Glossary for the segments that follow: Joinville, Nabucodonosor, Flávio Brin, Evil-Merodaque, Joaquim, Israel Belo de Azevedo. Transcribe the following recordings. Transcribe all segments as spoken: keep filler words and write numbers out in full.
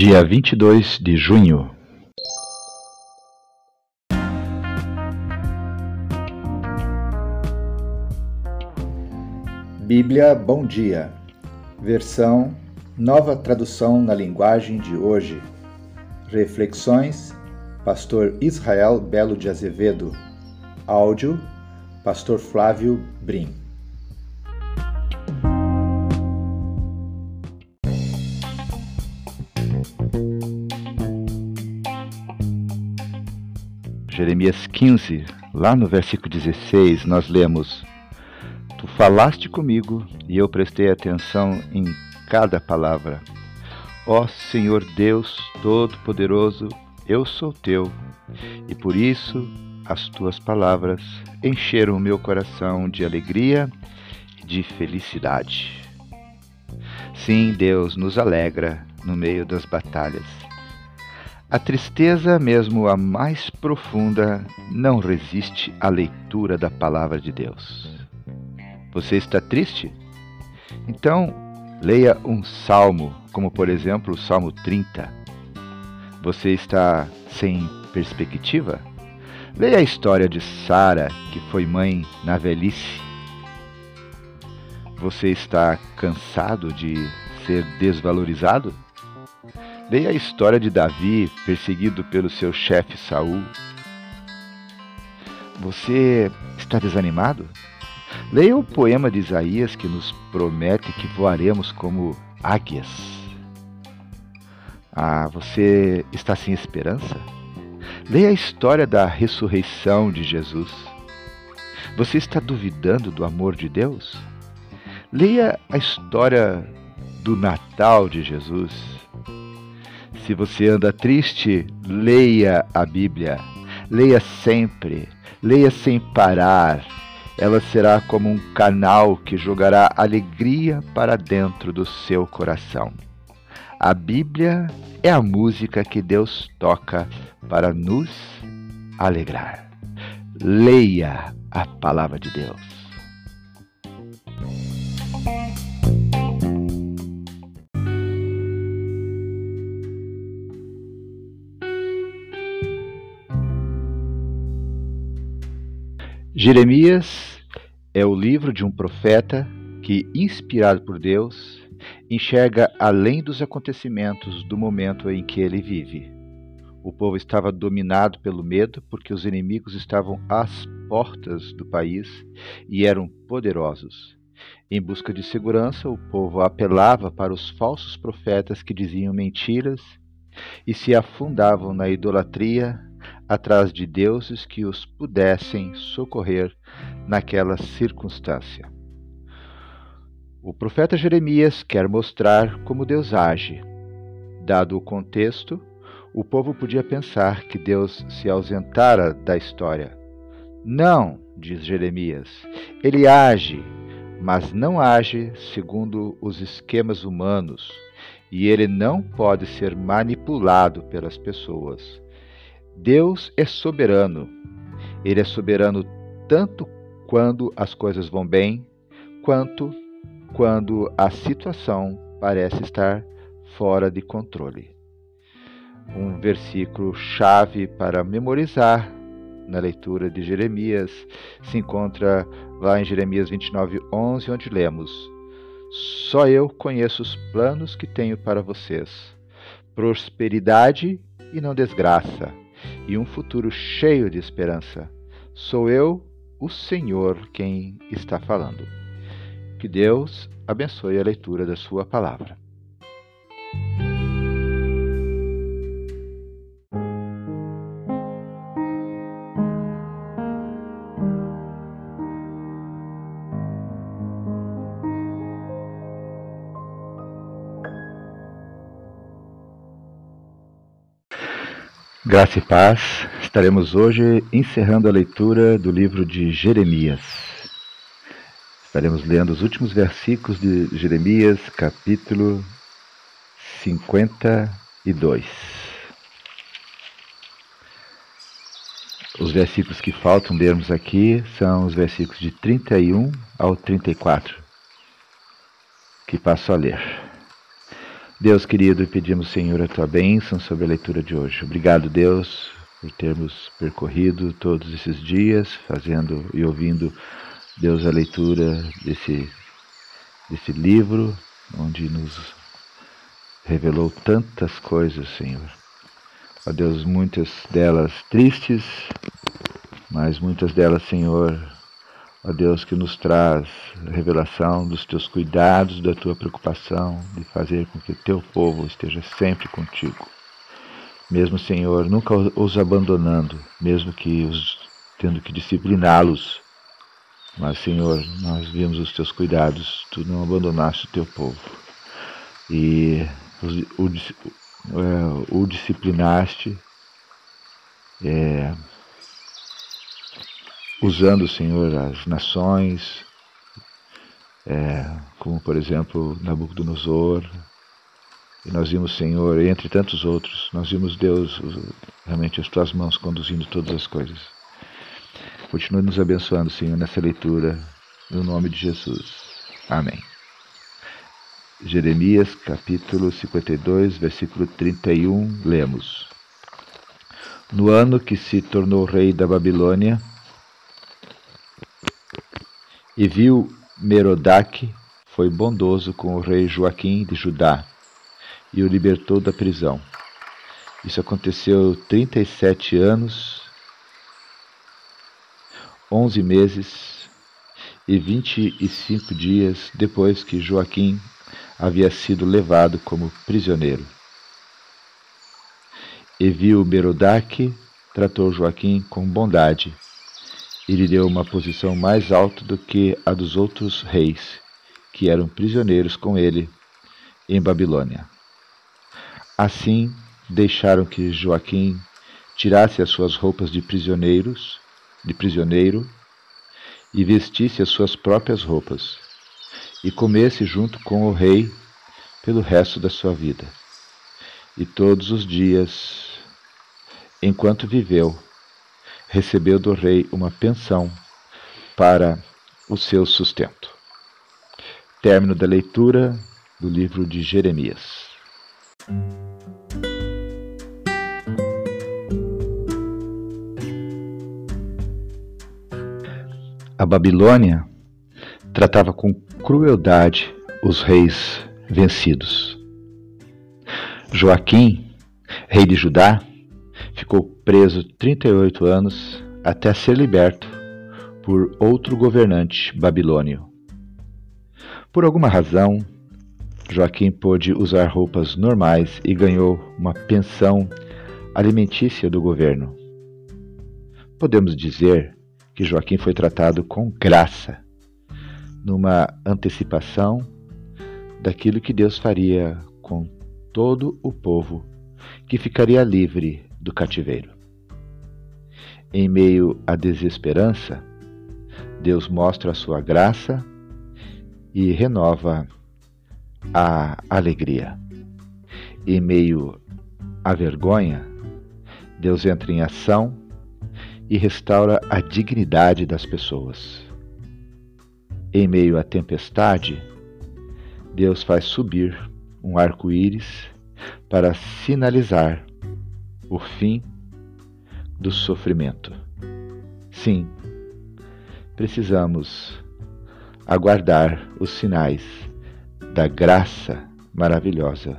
dia vinte e dois de junho. Bíblia Bom Dia, versão Nova Tradução na Linguagem de Hoje. Reflexões, Pastor Israel Belo de Azevedo. Áudio, Pastor Flávio Brin. Jeremias quinze, lá no versículo dezesseis, nós lemos: Tu falaste comigo e eu prestei atenção em cada palavra. Ó Senhor Deus Todo-Poderoso, eu sou teu, e por isso as tuas palavras encheram o meu coração de alegria e de felicidade. Sim, Deus nos alegra no meio das batalhas. A tristeza, mesmo a mais profunda, não resiste à leitura da palavra de Deus. Você está triste? Então, leia um salmo, como por exemplo o Salmo trinta. Você está sem perspectiva? Leia a história de Sara, que foi mãe na velhice. Você está cansado de ser desvalorizado? Leia a história de Davi, perseguido pelo seu chefe Saul. Você está desanimado? Leia o poema de Isaías, que nos promete que voaremos como águias. Ah, você está sem esperança? Leia a história da ressurreição de Jesus. Você está duvidando do amor de Deus? Leia a história do Natal de Jesus. Se você anda triste, leia a Bíblia. Leia sempre, leia sem parar. Ela será como um canal que jogará alegria para dentro do seu coração. A Bíblia é a música que Deus toca para nos alegrar. Leia a palavra de Deus. Jeremias é o livro de um profeta que, inspirado por Deus, enxerga além dos acontecimentos do momento em que ele vive. O povo estava dominado pelo medo porque os inimigos estavam às portas do país e eram poderosos. Em busca de segurança, o povo apelava para os falsos profetas que diziam mentiras e se afundavam na idolatria atrás de deuses que os pudessem socorrer naquela circunstância. O profeta Jeremias quer mostrar como Deus age. Dado o contexto, o povo podia pensar que Deus se ausentara da história. Não, diz Jeremias, ele age, mas não age segundo os esquemas humanos, e ele não pode ser manipulado pelas pessoas. Deus é soberano. Ele é soberano tanto quando as coisas vão bem, quanto quando a situação parece estar fora de controle. Um versículo chave para memorizar na leitura de Jeremias se encontra lá em Jeremias vinte e nove, onze, onde lemos: Só eu conheço os planos que tenho para vocês, prosperidade e não desgraça, e um futuro cheio de esperança. Sou eu, o Senhor, quem está falando. Que Deus abençoe a leitura da sua palavra. Graça e paz. Estaremos hoje encerrando a leitura do livro de Jeremias. Estaremos lendo os últimos versículos de Jeremias, capítulo cinquenta e dois. Os versículos que faltam lermos aqui são os versículos de trinta e um ao trinta e quatro, que passo a ler. Deus querido, pedimos, Senhor, a tua bênção sobre a leitura de hoje. Obrigado, Deus, por termos percorrido todos esses dias, fazendo e ouvindo, Deus, a leitura desse, desse livro, onde nos revelou tantas coisas, Senhor. Ó Deus, muitas delas tristes, mas muitas delas, Senhor, ó Deus, que nos traz a revelação dos teus cuidados, da tua preocupação de fazer com que o teu povo esteja sempre contigo. Mesmo, Senhor, nunca os abandonando, mesmo que os, tendo que discipliná-los. Mas, Senhor, nós vimos os teus cuidados, tu não abandonaste o teu povo. E o, o, o disciplinaste, é, usando, Senhor, as nações, é, como, por exemplo, Nabucodonosor. E nós vimos, Senhor, entre tantos outros, nós vimos, Deus, realmente as tuas mãos conduzindo todas as coisas. Continua nos abençoando, Senhor, nessa leitura, no nome de Jesus. Amém. Jeremias, capítulo cinquenta e dois, versículo trinta e um, lemos. No ano que se tornou rei da Babilônia, Evil-Merodaque foi bondoso com o rei Joaquim de Judá, e o libertou da prisão. Isso aconteceu trinta e sete anos, onze meses e vinte e cinco dias depois que Joaquim havia sido levado como prisioneiro. Evil-Merodaque tratou Joaquim com bondade e lhe deu uma posição mais alta do que a dos outros reis, que eram prisioneiros com ele em Babilônia. Assim, deixaram que Joaquim tirasse as suas roupas de prisioneiros, de prisioneiro, e vestisse as suas próprias roupas, e comesse junto com o rei pelo resto da sua vida. E todos os dias, enquanto viveu, recebeu do rei uma pensão para o seu sustento. Término da leitura do livro de Jeremias. A Babilônia tratava com crueldade os reis vencidos. Joaquim, rei de Judá, ficou preso trinta e oito anos até ser liberto por outro governante babilônio. Por alguma razão, Joaquim pôde usar roupas normais e ganhou uma pensão alimentícia do governo. Podemos dizer que Joaquim foi tratado com graça, numa antecipação daquilo que Deus faria com todo o povo que ficaria livre do cativeiro. Em meio à desesperança, Deus mostra a sua graça e renova a alegria. Em meio à vergonha, Deus entra em ação e restaura a dignidade das pessoas. Em meio à tempestade, Deus faz subir um arco-íris para sinalizar o fim do sofrimento. Sim, precisamos aguardar os sinais da graça maravilhosa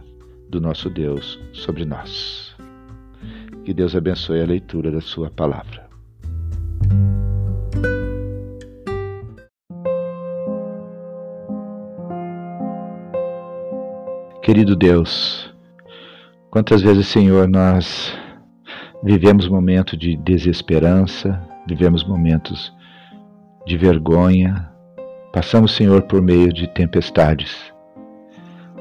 do nosso Deus sobre nós. Que Deus abençoe a leitura da sua palavra. Querido Deus, quantas vezes, Senhor, nós vivemos momentos de desesperança, vivemos momentos de vergonha, passamos, Senhor, por meio de tempestades.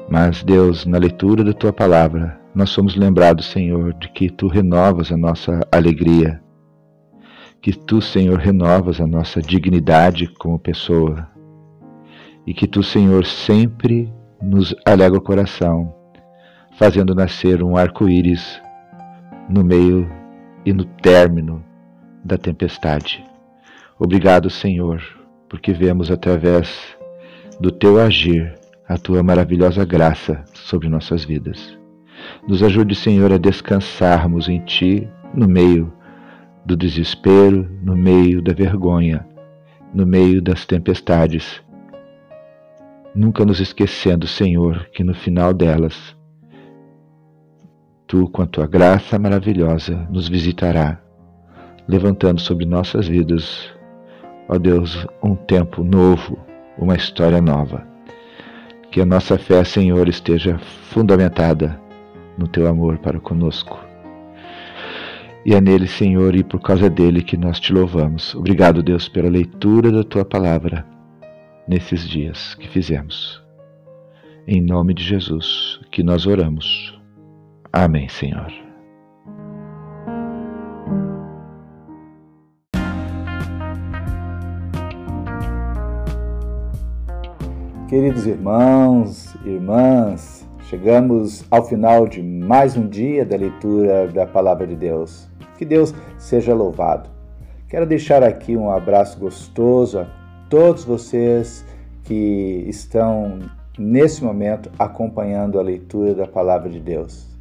Mas, Deus, na leitura da Tua palavra, nós somos lembrados, Senhor, de que Tu renovas a nossa alegria, que Tu, Senhor, renovas a nossa dignidade como pessoa e que Tu, Senhor, sempre nos alegra o coração, fazendo nascer um arco-íris no meio e no término da tempestade. Obrigado, Senhor, porque vemos através do Teu agir a Tua maravilhosa graça sobre nossas vidas. Nos ajude, Senhor, a descansarmos em Ti no meio do desespero, no meio da vergonha, no meio das tempestades. Nunca nos esquecendo, Senhor, que no final delas, Tu, com a Tua graça maravilhosa, nos visitará, levantando sobre nossas vidas, ó Deus, um tempo novo, uma história nova. Que a nossa fé, Senhor, esteja fundamentada no Teu amor para conosco. E é nele, Senhor, e por causa dele que nós Te louvamos. Obrigado, Deus, pela leitura da Tua palavra nesses dias que fizemos. Em nome de Jesus, que nós oramos. Amém, Senhor. Queridos irmãos, irmãs, chegamos ao final de mais um dia da leitura da Palavra de Deus. Que Deus seja louvado. Quero deixar aqui um abraço gostoso a todos vocês que estão, nesse momento, acompanhando a leitura da Palavra de Deus.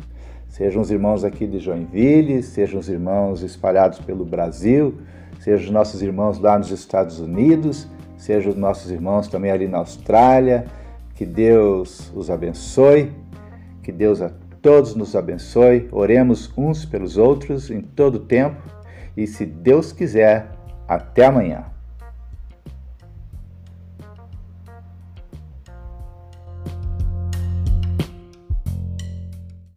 Sejam os irmãos aqui de Joinville, sejam os irmãos espalhados pelo Brasil, sejam os nossos irmãos lá nos Estados Unidos, sejam os nossos irmãos também ali na Austrália. Que Deus os abençoe, que Deus a todos nos abençoe. Oremos uns pelos outros em todo o tempo e, se Deus quiser, até amanhã.